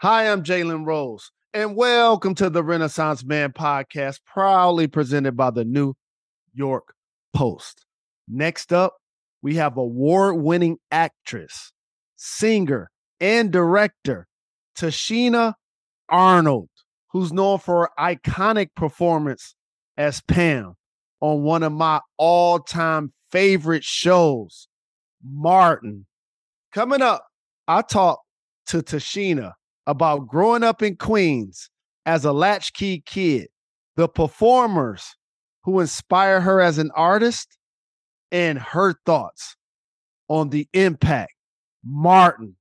Hi, I'm Jalen Rose, and welcome to the Renaissance Man podcast, proudly presented by the New York Post. Next up, we have award-winning actress, singer, and director Tichina Arnold, who's known for her iconic performance as Pam on one of my all-time favorite shows, Martin. Coming up, I talk to Tichina about growing up in Queens as a latchkey kid, the performers who inspire her as an artist, and her thoughts on the impact Martin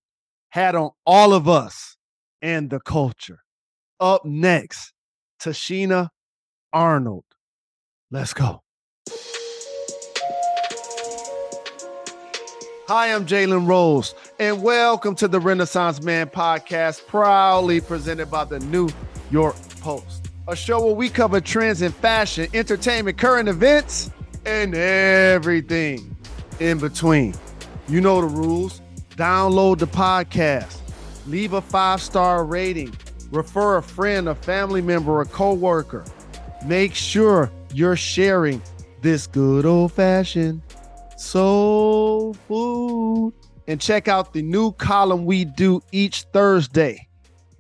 had on all of us and the culture. Up next, Tichina Arnold. Let's go. Hi, I'm Jalen Rose, and welcome to the Renaissance Man podcast, proudly presented by the New York Post, a show where we cover trends in fashion, entertainment, current events, and everything in between. You know the rules. Download the podcast, leave a 5-star rating, refer a friend, a family member, a coworker. Make sure you're sharing this good old-fashioned soul food, and check out the new column we do each Thursday.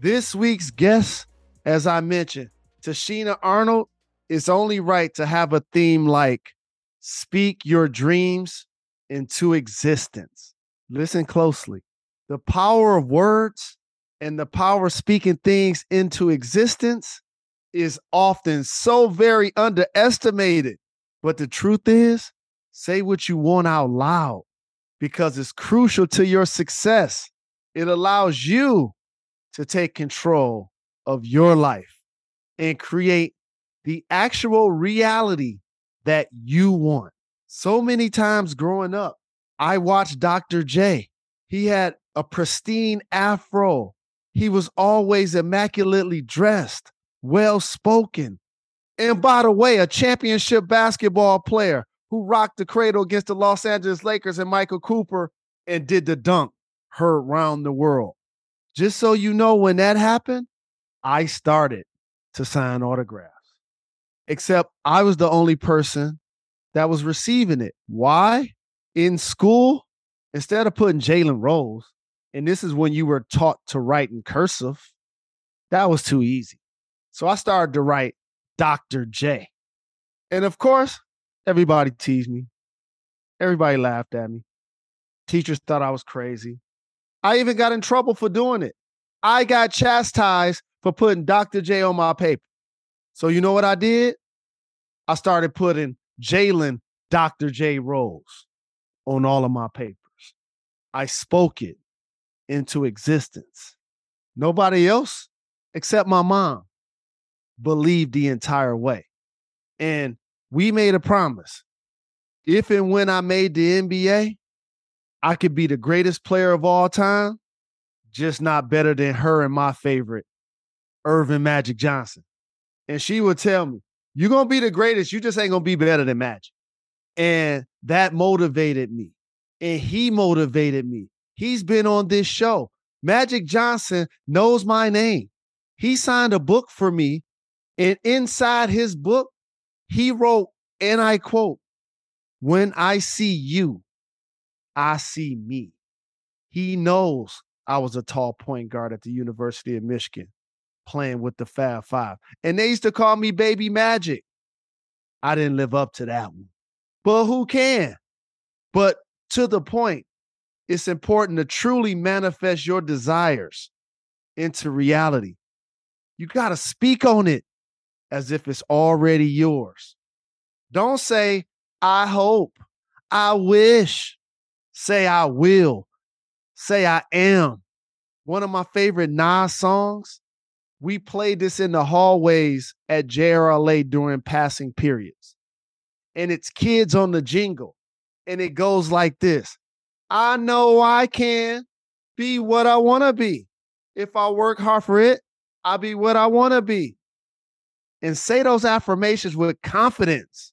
This week's guest, as I mentioned, Tichina Arnold. It's only right to have a theme like Speak Your Dreams into Existence. Listen closely. The power of words and the power of speaking things into existence is often so very underestimated. But the truth is, say what you want out loud because it's crucial to your success. It allows you to take control of your life and create the actual reality that you want. So many times growing up, I watched Dr. J. He had a pristine afro. He was always immaculately dressed, well-spoken. And by the way, a championship basketball player who rocked the cradle against the Los Angeles Lakers and Michael Cooper and did the dunk heard around the world. Just so you know, when that happened, I started to sign autographs. Except I was the only person that was receiving it. Why? In school, instead of putting Jalen Rose, and this is when you were taught to write in cursive, that was too easy. So I started to write Dr. J. And of course, everybody teased me. Everybody laughed at me. Teachers thought I was crazy. I even got in trouble for doing it. I got chastised for putting Dr. J on my paper. So you know what I did? I started putting Jalen Dr. J Rose on all of my papers. I spoke it into existence. Nobody else except my mom believed the entire way. And we made a promise. If and when I made the NBA, I could be the greatest player of all time, just not better than her and my favorite, Magic Johnson. And she would tell me, you're going to be the greatest. You just ain't going to be better than Magic. And that motivated me. And he motivated me. He's been on this show. Magic Johnson knows my name. He signed a book for me. And inside his book, he wrote, and I quote, "When I see you, I see me." He knows I was a tall point guard at the University of Michigan playing with the Fab Five. And they used to call me Baby Magic. I didn't live up to that one. But who can? But to the point, it's important to truly manifest your desires into reality. You got to speak on it as if it's already yours. Don't say, I hope, I wish. Say, I will. Say, I am. One of my favorite Nas songs, we played this in the hallways at JRLA during passing periods. And it's kids on the jingle. And it goes like this. I know I can be what I want to be. If I work hard for it, I'll be what I want to be. And say those affirmations with confidence.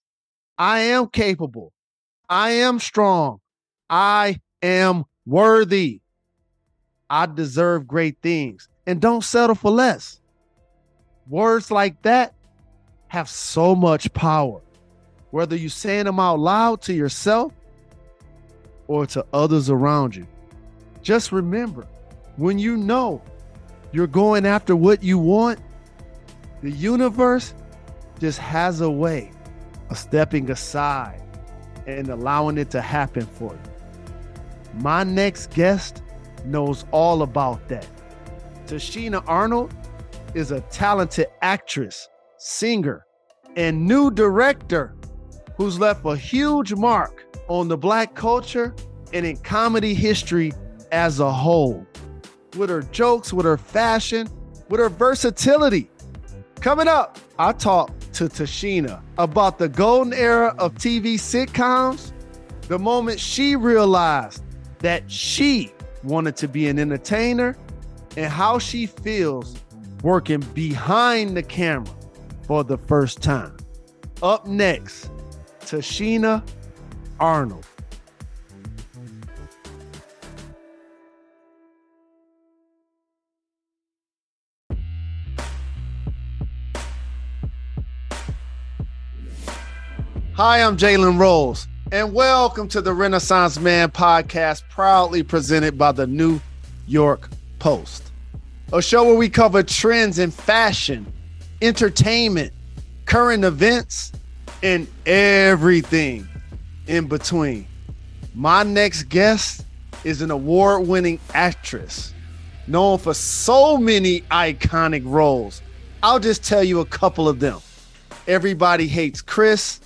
I am capable. I am strong. I am worthy. I deserve great things. and don't settle for less. Words like that have so much power, whether you're saying them out loud to yourself or to others around you. Just remember, when you know you're going after what you want, the universe just has a way of stepping aside and allowing it to happen for you. My next guest knows all about that. Tichina Arnold is a talented actress, singer, and new director who's left a huge mark on the Black culture and in comedy history as a whole. With her jokes, with her fashion, with her versatility. Coming up, I talk to Tichina about the golden era of TV sitcoms, the moment she realized that she wanted to be an entertainer, and how she feels working behind the camera for the first time. Up next, Tichina Arnold. Hi, I'm Jalen Rose, and welcome to the Renaissance Man podcast, proudly presented by the New York Post, a show where we cover trends in fashion, entertainment, current events, and everything in between. My next guest is an award-winning actress known for so many iconic roles. I'll just tell you a couple of them. Everybody Hates Chris,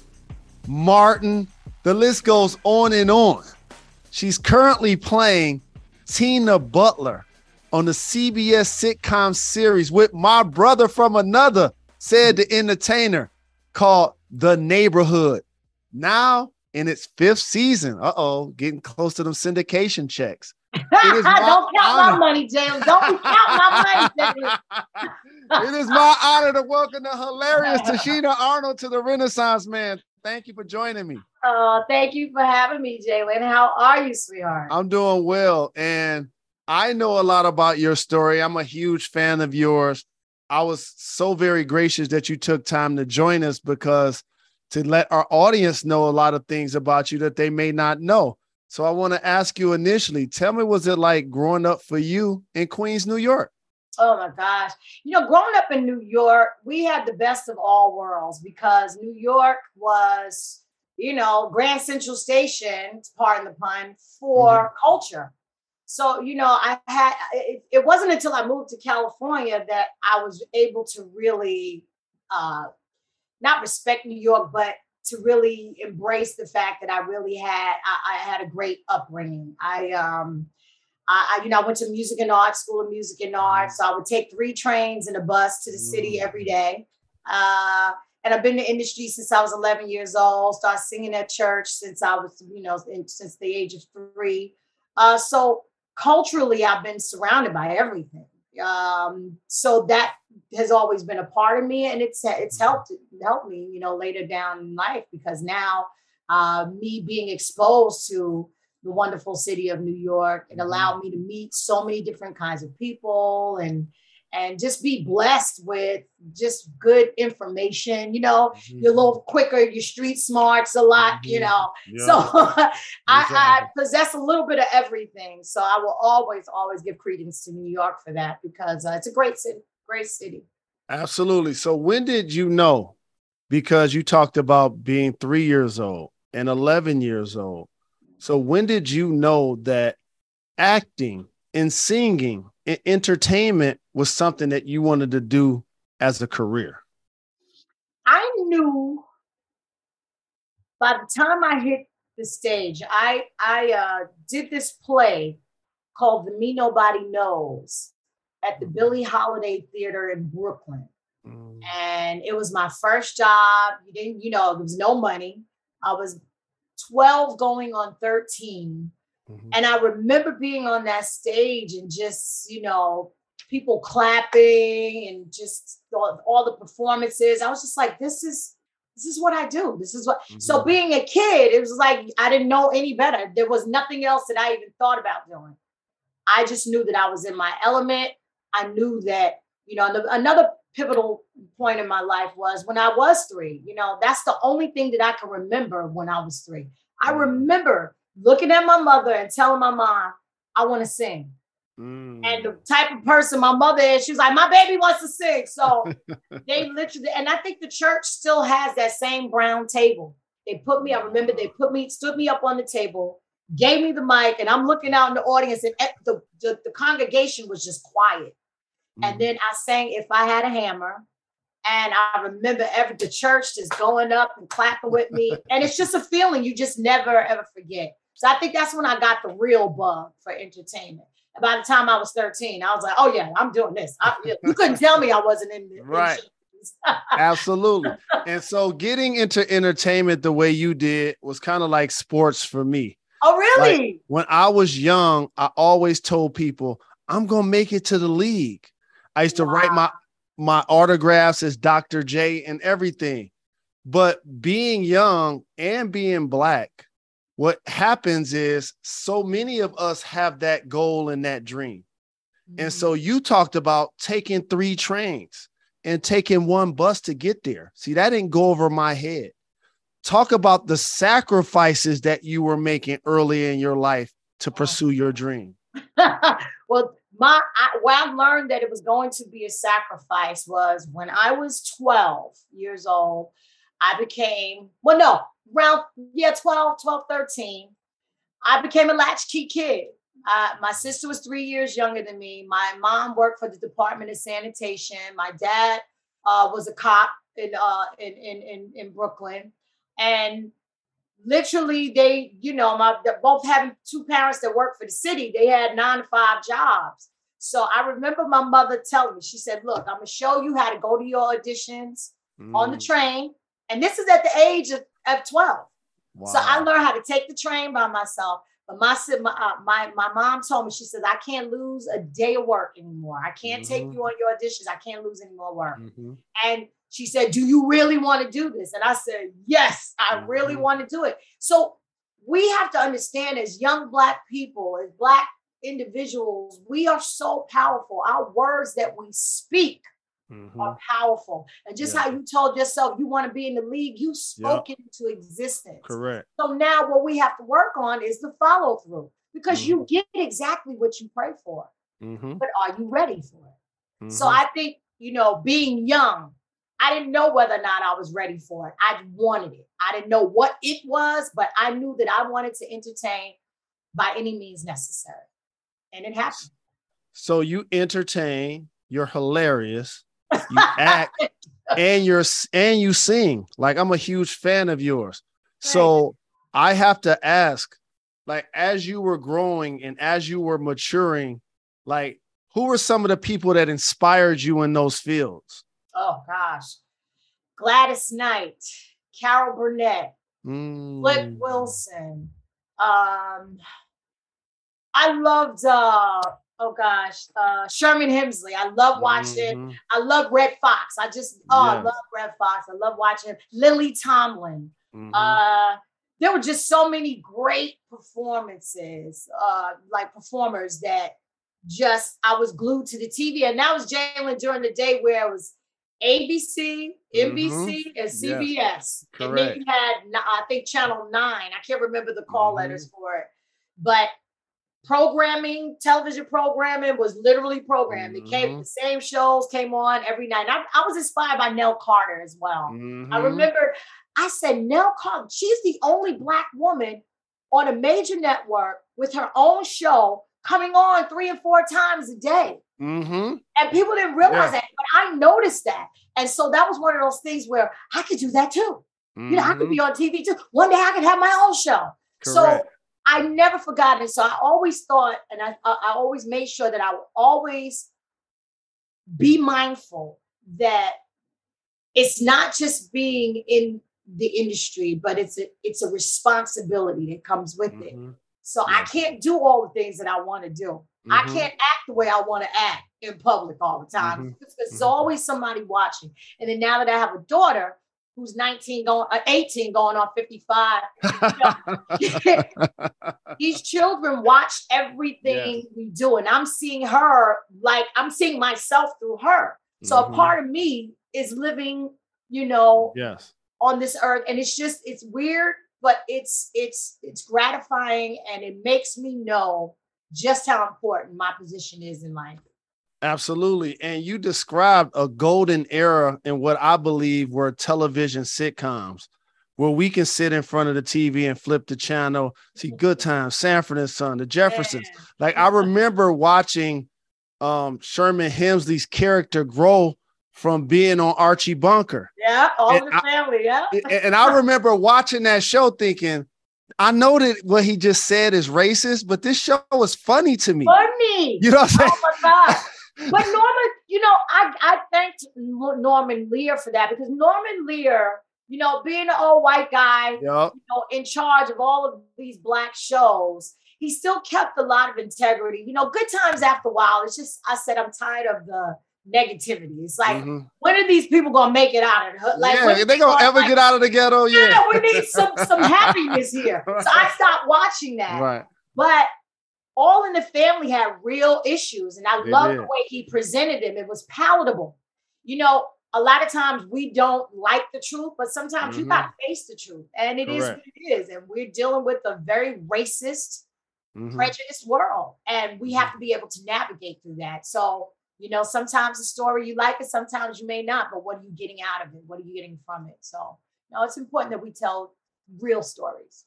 Martin, the list goes on and on. She's currently playing Tina Butler on the CBS sitcom series with my brother from another, Cedric the Entertainer, called The Neighborhood. Now in its fifth season. Uh-oh, getting close to them syndication checks. Don't count my money, Jalen. Don't count my money, Jalen. It is my honor to welcome the hilarious Tichina Arnold to the Renaissance Man. Thank you for joining me. Oh, thank you for having me, Jalen. How are you, sweetheart? I'm doing well. And I know a lot about your story. I'm a huge fan of yours. I was so very gracious that you took time to join us because to let our audience know a lot of things about you that they may not know. So I want to ask you initially, tell me, was it like growing up for you in Queens, New York? Oh my gosh. You know, growing up in New York, we had the best of all worlds because New York was, you know, Grand Central Station, pardon the pun, for culture. So, you know, I had, it wasn't until I moved to California that I was able to really not respect New York, but to really embrace the fact that I had a great upbringing. I went to music and arts, School of Music and Arts. So I would take 3 trains and a bus to the city every day. And I've been in the industry since I was 11 years old. Started singing at church since I was, you know, since the age of 3. So culturally, I've been surrounded by everything. So that has always been a part of me, and it's helped me, you know, later down in life because now me being exposed to the wonderful city of New York. It allowed me to meet so many different kinds of people and just be blessed with just good information. You know, you're a little quicker, your street smarts a lot, you know. Yeah. So I possess a little bit of everything. So I will always give credence to New York for that because it's a great city. Absolutely. So when did you know? Because you talked about being 3 years old and 11 years old. So when did you know that acting and singing and entertainment was something that you wanted to do as a career? I knew by the time I hit the stage, I did this play called The Me Nobody Knows at the Billie Holiday Theater in Brooklyn. And it was my first job. There was no money. I was 12 going on 13. And I remember being on that stage and just, you know, people clapping and just all the performances. I was just like, this is what I do. This is what, so being a kid, it was like, I didn't know any better. There was nothing else that I even thought about doing. I just knew that I was in my element. I knew that, you know, another pivotal point in my life was when I was 3, you know, that's the only thing that I can remember when I was 3. I remember looking at my mother and telling my mom, I want to sing. Mm. And the type of person my mother is, she was like, my baby wants to sing. So they literally, and I think the church still has that same brown table. They put me, I remember they put me, stood me up on the table, gave me the mic, and I'm looking out in the audience, and the congregation was just quiet. Mm. And then I sang If I Had a Hammer. And I remember the church just going up and clapping with me. And it's just a feeling you just never, ever forget. So I think that's when I got the real bug for entertainment. And by the time I was 13, I was like, oh, yeah, I'm doing this. You couldn't tell me I wasn't in this. Right. Absolutely. And so getting into entertainment the way you did was kind of like sports for me. Oh, really? Like, when I was young, I always told people, I'm going to make it to the league. I used to write my autographs as Dr. J and everything. But being young and being Black, what happens is so many of us have that goal and that dream. Mm-hmm. And so you talked about taking 3 trains and taking 1 bus to get there. See, that didn't go over my head. Talk about the sacrifices that you were making early in your life to pursue your dream. Well, where I learned that it was going to be a sacrifice was when I was 12 years old. I became, well, no, around, yeah, 12, 13. I became a latchkey kid. My sister was 3 years younger than me. My mom worked for the Department of Sanitation. My dad was a cop in Brooklyn. And literally they, you know, both having 2 parents that worked for the city, they had 9-to-5 jobs. So I remember my mother telling me, she said, look, I'm going to show you how to go to your auditions on the train. And this is at the age of 12. Wow. So I learned how to take the train by myself. But my mom told me, she says, I can't lose a day of work anymore. I can't take you on your auditions. I can't lose any more work. Mm-hmm. And she said, do you really want to do this? And I said, yes, I really want to do it. So we have to understand as young Black people, as Black individuals, we are so powerful. Our words that we speak are powerful. And just how you told yourself you want to be in the league, you spoke it into existence. Correct. So now what we have to work on is the follow through, because you get exactly what you pray for, but are you ready for it? Mm-hmm. So I think, you know, being young, I didn't know whether or not I was ready for it. I wanted it. I didn't know what it was, but I knew that I wanted to entertain by any means necessary. And it happened. So you entertain, you're hilarious, you act, and you sing. Like, I'm a huge fan of yours. Right. So I have to ask, like, as you were growing and as you were maturing, like, who were some of the people that inspired you in those fields? Oh, gosh. Gladys Knight, Carol Burnett, Flip Wilson. I loved, Sherman Hemsley. I love watching. I love Red Foxx. I love Red Foxx. I love watching him. Lily Tomlin. There were just so many great performances, like performers that just, I was glued to the TV. And that was Jalen during the day where it was ABC, NBC, and CBS. Yes, and then you had, I think, Channel 9. I can't remember the call letters for it. But programming, television programming was literally programmed. It came, the same shows came on every night. And I was inspired by Nell Carter as well. I remember, I said, Nell Carter, she's the only Black woman on a major network with her own show coming on 3 and 4 times a day. And people didn't realize that, but I noticed that. And so that was one of those things where I could do that too. You know, I could be on TV too. One day I could have my own show. So I never forgot it. So I always thought, and I always made sure that I would always be mindful that it's not just being in the industry, but it's a responsibility that comes with it. So I can't do all the things that I want to do. I can't act the way I want to act in public all the time. There's always somebody watching. And then now that I have a daughter, who's 18 going on 55. These children watch everything we do. And I'm seeing her, like I'm seeing myself through her. So a part of me is living, you know, on this earth. And it's just, it's weird, but it's gratifying. And it makes me know just how important my position is in life. Absolutely. And you described a golden era in what I believe were television sitcoms, where we can sit in front of the TV and flip the channel, see Good Times, Sanford and Son, The Jeffersons. Yeah. Like I remember watching Sherman Hemsley's character grow from being on Archie Bunker. Yeah, all in the family, yeah. And I remember watching that show thinking, I know that what he just said is racist, but this show was funny to me. Funny. You know what I'm saying? Oh my God. But Norman, you know, I thanked Norman Lear for that, because Norman Lear, you know, being an old white guy, you know, in charge of all of these black shows, he still kept a lot of integrity. You know, Good Times after a while, it's just, I said, I'm tired of the negativity. It's like, when are these people going to make it out of it? Like, if they going to ever get out of the ghetto? Yeah, we need some happiness here. So I stopped watching that. Right. But All in the Family had real issues, and I love the way he presented them. It was palatable. You know, a lot of times we don't like the truth, but sometimes you got to face the truth, and it is what it is. And we're dealing with a very racist, prejudiced world, and we have to be able to navigate through that. So, you know, sometimes the story you like it, sometimes you may not, but what are you getting out of it? What are you getting from it? So, no, it's important that we tell real stories.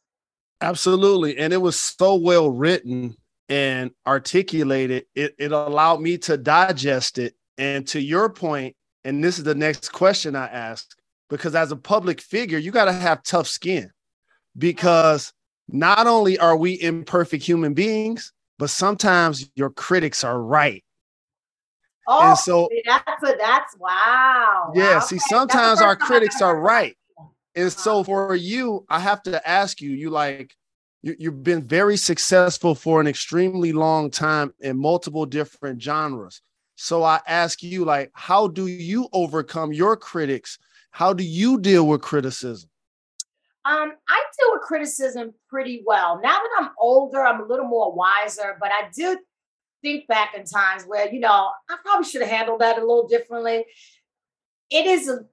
Absolutely. And it was so well written and articulated, it allowed me to digest it. And to your point, and this is the next question I asked, because as a public figure, you got to have tough skin, because not only are we imperfect human beings, but sometimes your critics are right. Oh, and so that's wow. Yeah. Wow, see, okay. Sometimes our critics are right. And so for you, I have to ask you, you've been very successful for an extremely long time in multiple different genres. So I ask you, like, how do you overcome your critics? How do you deal with criticism? I deal with criticism pretty well. Now that I'm older, I'm a little more wiser, but I do think back in times where, you know, I probably should have handled that a little differently. The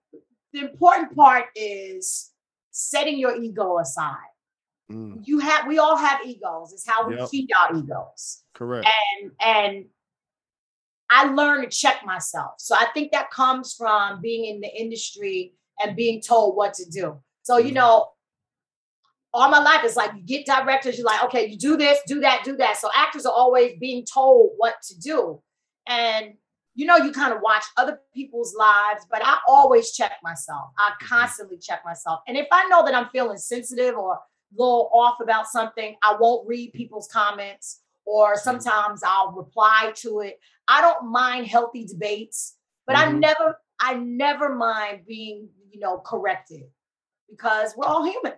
important part is setting your ego aside. We all have egos. It's how we feed our egos. Correct. And I learned to check myself. So I think that comes from being in the industry and being told what to do. So, you know, all my life, it's like you get directors, you're like, okay, you do this, do that, do that. So actors are always being told what to do. And, you know, you kind of watch other people's lives, but I always check myself. I constantly check myself. And if I know that I'm feeling sensitive or little off about something, I won't read people's comments, or sometimes I'll reply to it. I don't mind healthy debates, but I never mind being, you know, corrected, because we're all human.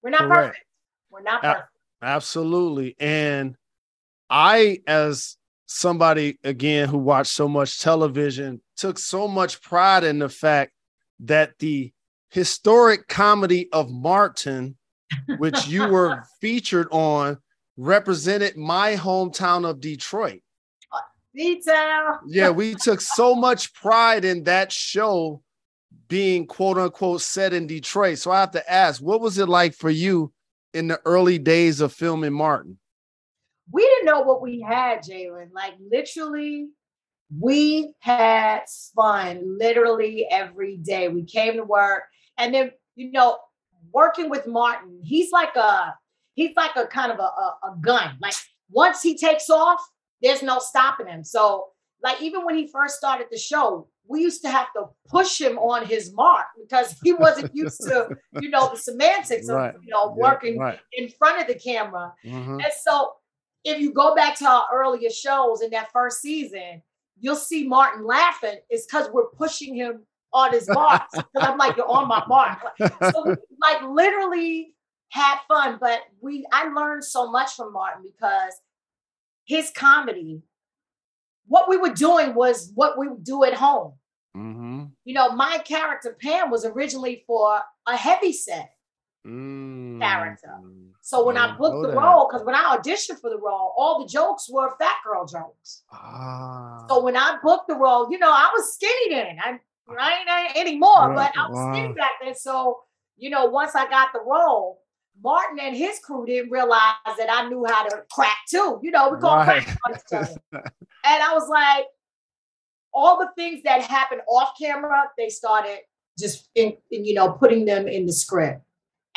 We're not perfect. We're not perfect. Absolutely. And I, as somebody again who watched so much television, took so much pride in the fact that the historic comedy of Martin, which you were featured on, represented my hometown of Detroit. Detail. Yeah, we took so much pride in that show being quote unquote set in Detroit. So I have to ask, what was it like for you in the early days of filming Martin? We didn't know what we had, Jalen. Like literally, we had fun literally every day. We came to work, and then, you know, working with Martin, he's like a kind of a gun. Like once he takes off, there's no stopping him. So like, even when he first started the show, we used to have to push him on his mark, because he wasn't used to, you know, the semantics of, you know, working in front of the camera. And so if you go back to our earlier shows in that first season, you'll see Martin laughing. It's because we're pushing him on his marks, because I'm like, you're on my mark. So we, like, literally had fun, but I learned so much from Martin, because his comedy, what we were doing was what we would do at home. Mm-hmm. You know, my character, Pam, was originally for a heavyset character. So when I booked the role, because when I auditioned for the role, all the jokes were fat girl jokes. So when I booked the role, you know, I was skinny then. I ain't anymore, but I was skinny back then. So, you know, once I got the role, Martin and his crew didn't realize that I knew how to crack too. You know, we call crack on each other. And I was like, all the things that happened off camera, they started just, you know, putting them in the script.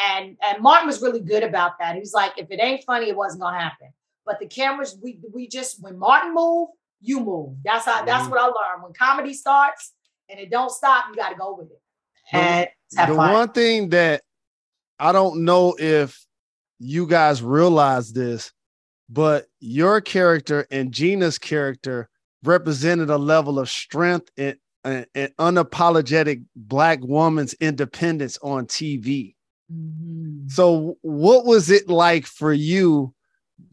And Martin was really good about that. He was like, if it ain't funny, it wasn't gonna happen. But the cameras, we just, when Martin moved, you move. That's what I learned. When comedy starts and it don't stop, you got to go with it. And the one thing that I don't know if you guys realize this, but your character and Gina's character represented a level of strength and unapologetic Black woman's independence on TV. Mm-hmm. So what was it like for you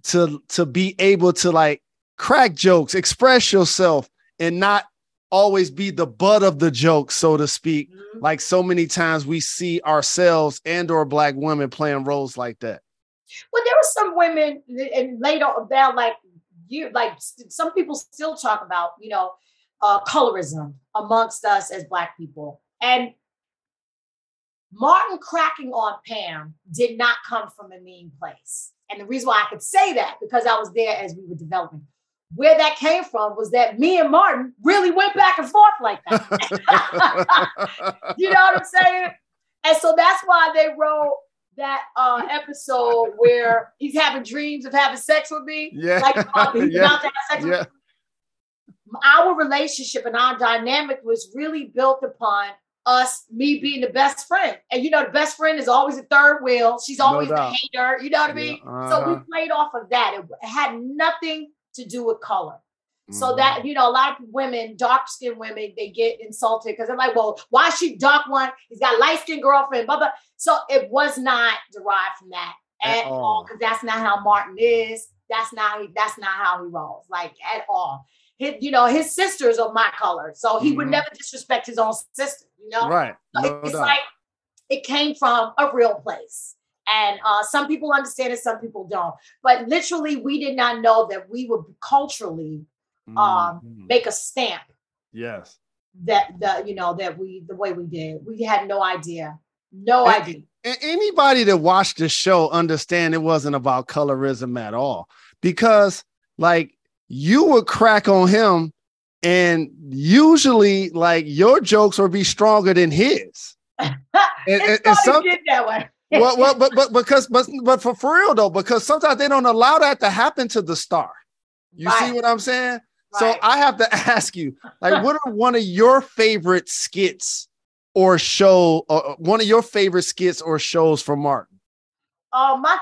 to be able to like crack jokes, express yourself, and not always be the butt of the joke, so to speak? Mm-hmm. Like so many times we see ourselves and or Black women playing roles like that. Well, there were some women, and later about like some people still talk about, you know, colorism amongst us as Black people. And Martin cracking on Pam did not come from a mean place. And the reason why I could say that, because I was there as we were developing. Where that came from was that me and Martin really went back and forth like that. You know what I'm saying? And so that's why they wrote that episode where he's having dreams of having sex with me. Yeah. Like, he's about to have sex with me. Our relationship and our dynamic was really built upon us, me being the best friend. And you know, the best friend is always the third wheel. She's always the hater. You know what I mean? So we played off of that. It had nothing to do with color. So that, you know, a lot of women, dark-skinned women, they get insulted because they're like, well, why is she dark one? He's got light-skinned girlfriend, blah, blah. So it was not derived from that at all, because that's not how Martin is. That's not how he rolls, like, at all. You know, his sisters are my color, so he would never disrespect his own sister, you know? Right. So it's like, it came from a real place. And some people understand it, some people don't. But literally, we did not know that we would culturally make a stamp. Yes. The way we did. We had no idea. No idea. And anybody that watched the show understand it wasn't about colorism at all. Because, like, you would crack on him, and usually, like, your jokes would be stronger than his. Did that way. Well, because for real though, because sometimes they don't allow that to happen to the star. You see what I'm saying? Right. So I have to ask you, like, what are one of your favorite skits or show? One of your favorite skits or shows for Martin? My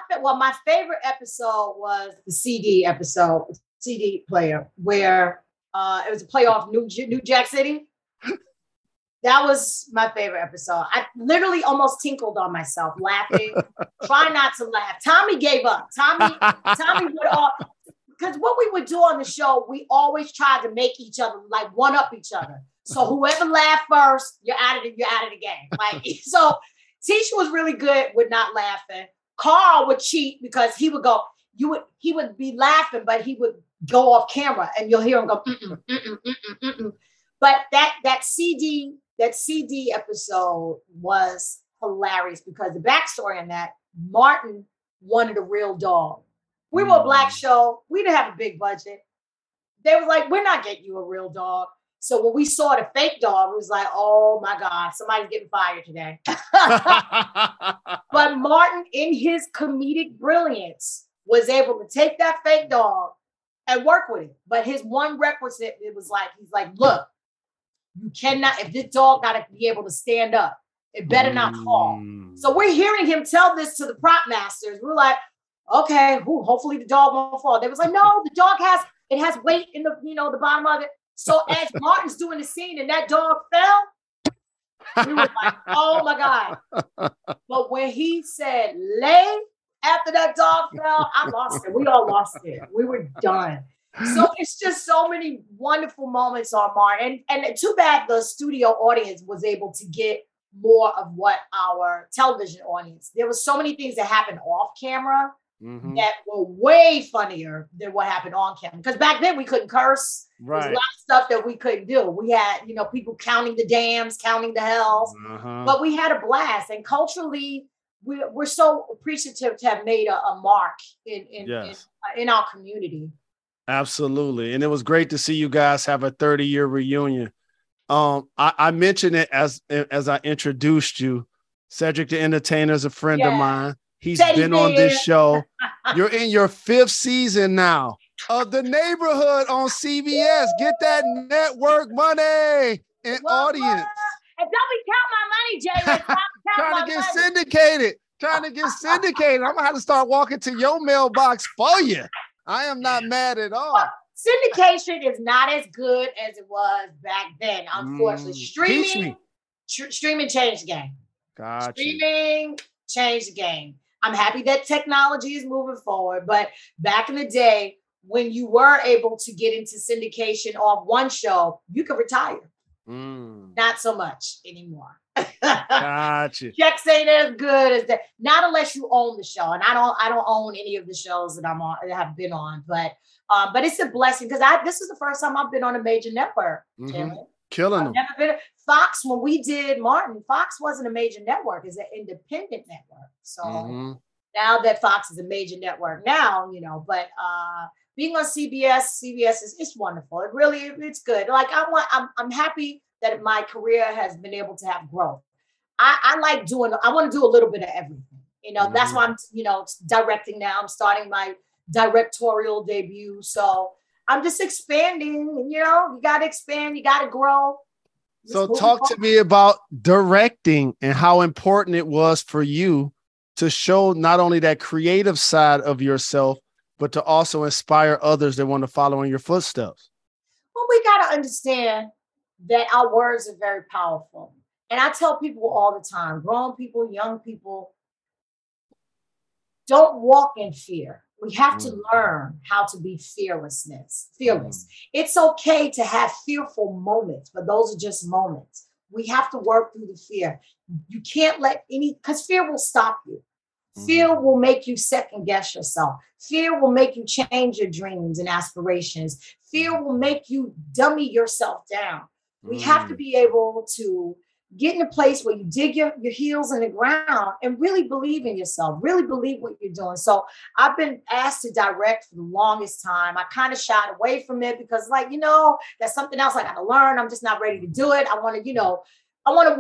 favorite episode was the CD player, where it was a play off New Jack City. That was my favorite episode. I literally almost tinkled on myself laughing. Try not to laugh. Tommy gave up. Tommy would all, because what we would do on the show, we always tried to make each other, like, one up each other. So whoever laughed first, you're out of the game. Like, so Tisha was really good with not laughing. Carl would cheat because he would go, he would be laughing, but he would go off camera and you'll hear him go, mm-mm, mm-mm, mm-mm, mm-mm. But that CD episode was hilarious, because the backstory on that, Martin wanted a real dog. We were a Black show. We didn't have a big budget. They were like, we're not getting you a real dog. So when we saw the fake dog, it was like, oh my God, somebody's getting fired today. But Martin, in his comedic brilliance, was able to take that fake dog and work with it. But his one requisite, it was like, he's like, look, you cannot, if this dog got to be able to stand up, it better not fall. So we're hearing him tell this to the prop masters. We're like, okay, hopefully the dog won't fall. They was like, no, the dog has weight in the, you know, the bottom of it. So as Martin's doing the scene and that dog fell, we were like, oh my God. But when he said, lay, after that dog fell, I lost it. We all lost it. We were done. So it's just so many wonderful moments on Martin. And too bad the studio audience was able to get more of what our television audience. There were so many things that happened off camera that were way funnier than what happened on camera. Because back then we couldn't curse. Right. There's a lot of stuff that we couldn't do. We had, you know, people counting the dams, counting the hells. But we had a blast. And culturally, we're so appreciative to have made a mark in our community. Absolutely. And it was great to see you guys have a 30-year reunion. I mentioned it as I introduced you. Cedric the Entertainer is a friend of mine. He's been on this show. You're in your 5th season now of The Neighborhood on CBS. Get that network money and audience. And don't be counting my money, Jalen. Trying to get syndicated. I'm going to have to start walking to your mailbox for you. I am not mad at all. Well, syndication is not as good as it was back then, unfortunately. Streaming changed the game. Gotcha. Streaming changed the game. I'm happy that technology is moving forward, but back in the day, when you were able to get into syndication on one show, you could retire. Not so much anymore. Gotcha. Checks ain't as good as that. Not unless you own the show, and I don't own any of the shows that I'm on, that I've been on. But it's a blessing because this is the first time I've been on a major network. Killing them. Never been Fox when we did Martin. Fox wasn't a major network; it's an independent network. So now that Fox is a major network, now you know. But being on CBS is it's wonderful. It really it's good. Like I'm happy that my career has been able to have growth. I want to do a little bit of everything. You know, that's why I'm, you know, directing now. I'm starting my directorial debut. So I'm just expanding, you know, you got to expand, you got to grow. So talk to me about directing and how important it was for you to show not only that creative side of yourself, but to also inspire others that want to follow in your footsteps. Well, we got to understand that our words are very powerful. And I tell people all the time, grown people, young people, don't walk in fear. We have to learn how to be fearless. It's okay to have fearful moments, but those are just moments. We have to work through the fear. You can't let because fear will stop you. Fear will make you second guess yourself. Fear will make you change your dreams and aspirations. Fear will make you dummy yourself down. We have to be able to get in a place where you dig your heels in the ground and really believe in yourself, really believe what you're doing. So I've been asked to direct for the longest time. I kind of shied away from it because that's something else I got to learn. I'm just not ready to do it. I want to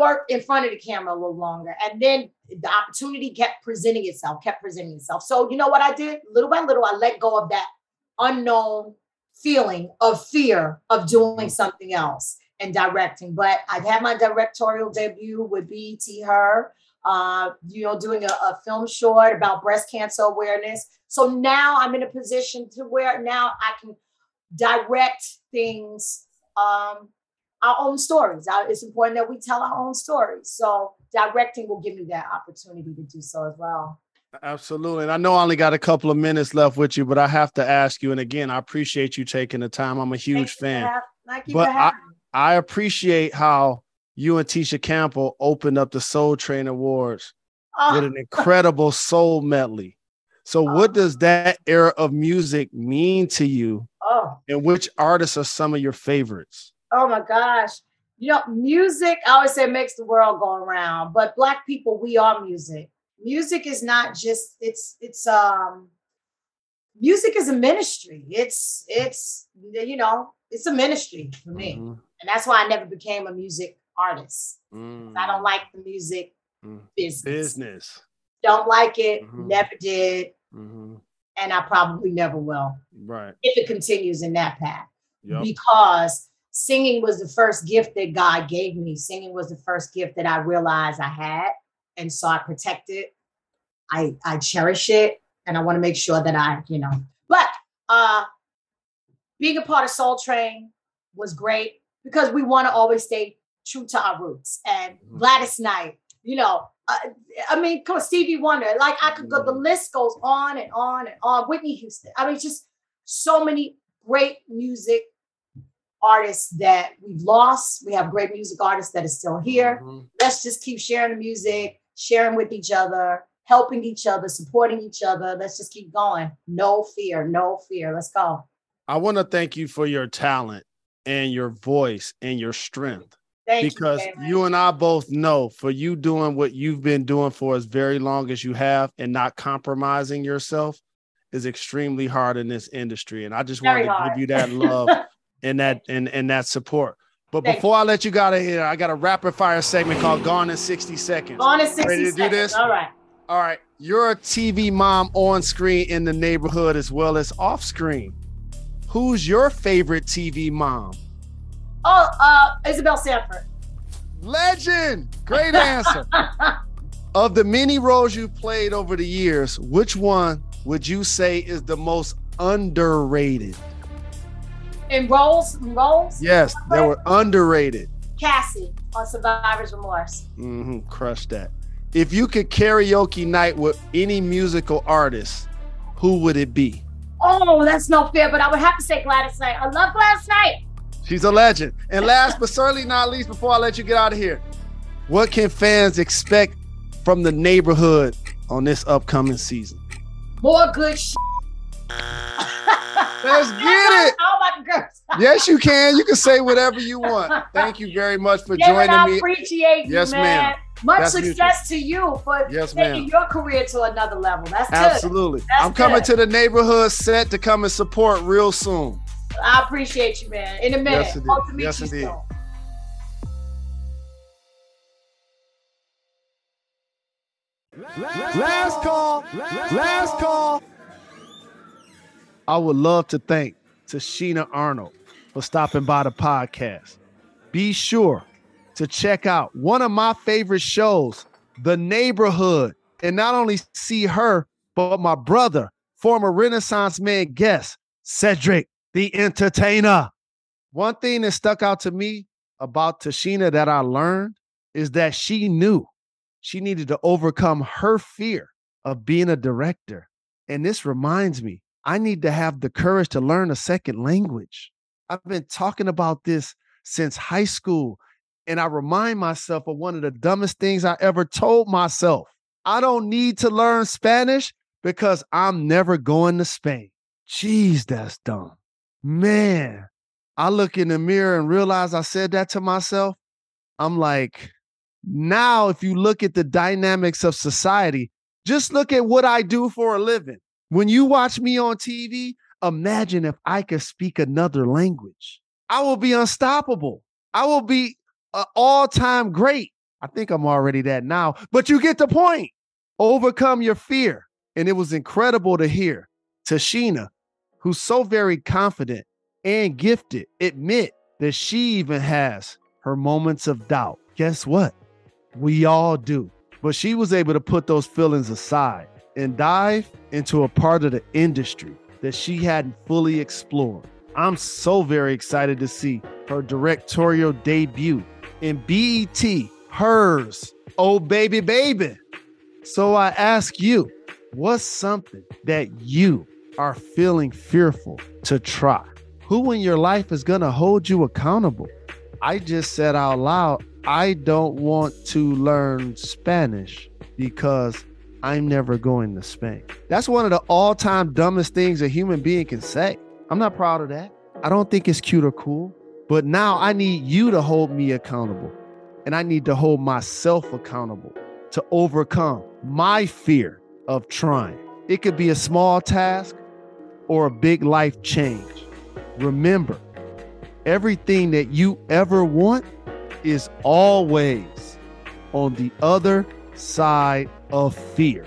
work in front of the camera a little longer. And then the opportunity kept presenting itself. So you know what I did? Little by little, I let go of that unknown feeling of fear of doing something else and directing. But I've had my directorial debut with BET Her, doing a film short about breast cancer awareness. So now I'm in a position to where now I can direct things, our own stories. It's important that we tell our own stories. So directing will give me that opportunity to do so as well. Absolutely. And I know I only got a couple of minutes left with you, but I have to ask you. And again, I appreciate you taking the time. I'm a huge fan. But I appreciate how you and Tisha Campbell opened up the Soul Train Awards with an incredible soul medley. So what does that era of music mean to you? And which artists are some of your favorites? Oh my gosh. You know, music, I always say, makes the world go around, but Black people, we are music. Music is not just, music is a ministry. It's a ministry for me. And that's why I never became a music artist. I don't like the music business. Don't like it. Never did. And I probably never will. Right. If it continues in that path. Yep. Because singing was the first gift that God gave me. Singing was the first gift that I realized I had. And so I protect it. I cherish it. And I want to make sure that but being a part of Soul Train was great because we want to always stay true to our roots. And Gladys Knight, Stevie Wonder, like I could go, the list goes on and on and on. Whitney Houston. I mean, just so many great music artists that we've lost. We have great music artists that are still here. Mm-hmm. Let's just keep sharing the music, sharing with each other, helping each other, supporting each other. Let's just keep going. No fear, no fear. Let's go. I want to thank you for your talent and your voice and your strength. Thank because you and I both know for you doing what you've been doing for as very long as you have and not compromising yourself is extremely hard in this industry. And I just wanted to give you that love and that support. But before I let you out of here, I got a rapid fire segment called Gone in 60 Seconds. Gone in 60 Ready to seconds. Do this? All right. All right. You're a TV mom on screen in the neighborhood as well as off screen. Who's your favorite TV mom? Oh, Isabel Sanford. Legend. Great answer. Of the many roles you played over the years, which one would you say is the most underrated? In roles? Yes, they were underrated. Cassie on Survivor's Remorse. Mm-hmm, crushed that. If you could karaoke night with any musical artist, who would it be? Oh, that's no fair, but I would have to say Gladys Knight. I love Gladys Knight. She's a legend. And last but certainly not least, before I let you get out of here, what can fans expect from the neighborhood on this upcoming season? More good shit. Let's get it. Oh my goodness. Yes, you can. You can say whatever you want. Thank you very much for joining me. I appreciate you, yes, man. Much That's success mutual. To you for taking your career to another level. That's good. Absolutely. That's I'm coming to the neighborhood set to come and support real soon. I appreciate you, man. In a minute. Yes, hope to meet you soon. Last call. I would love to thank Tichina Arnold for stopping by the podcast. Be sure to check out one of my favorite shows, The Neighborhood, and not only see her, but my brother, former Renaissance Man guest, Cedric the Entertainer. One thing that stuck out to me about Tichina that I learned is that she knew she needed to overcome her fear of being a director. And this reminds me, I need to have the courage to learn a second language. I've been talking about this since high school, and I remind myself of one of the dumbest things I ever told myself. I don't need to learn Spanish because I'm never going to Spain. Jeez, that's dumb. Man, I look in the mirror and realize I said that to myself. I'm like, now if you look at the dynamics of society, just look at what I do for a living. When you watch me on TV, imagine if I could speak another language. I will be unstoppable. I will be an all-time great. I think I'm already that now, but you get the point. Overcome your fear. And it was incredible to hear Tichina, who's so very confident and gifted, admit that she even has her moments of doubt. Guess what? We all do. But she was able to put those feelings aside and dive into a part of the industry that she hadn't fully explored. I'm so very excited to see her directorial debut in BET, hers, Oh Baby Baby. So I ask you, what's something that you are feeling fearful to try? Who in your life is gonna hold you accountable? I just said out loud, I don't want to learn Spanish because I'm never going to Spain. That's one of the all-time dumbest things a human being can say. I'm not proud of that. I don't think it's cute or cool, but now I need you to hold me accountable, and I need to hold myself accountable to overcome my fear of trying. It could be a small task or a big life change. Remember, everything that you ever want is always on the other side of fear.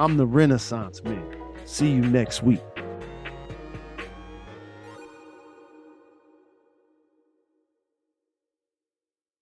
I'm the Renaissance Man. See you next week.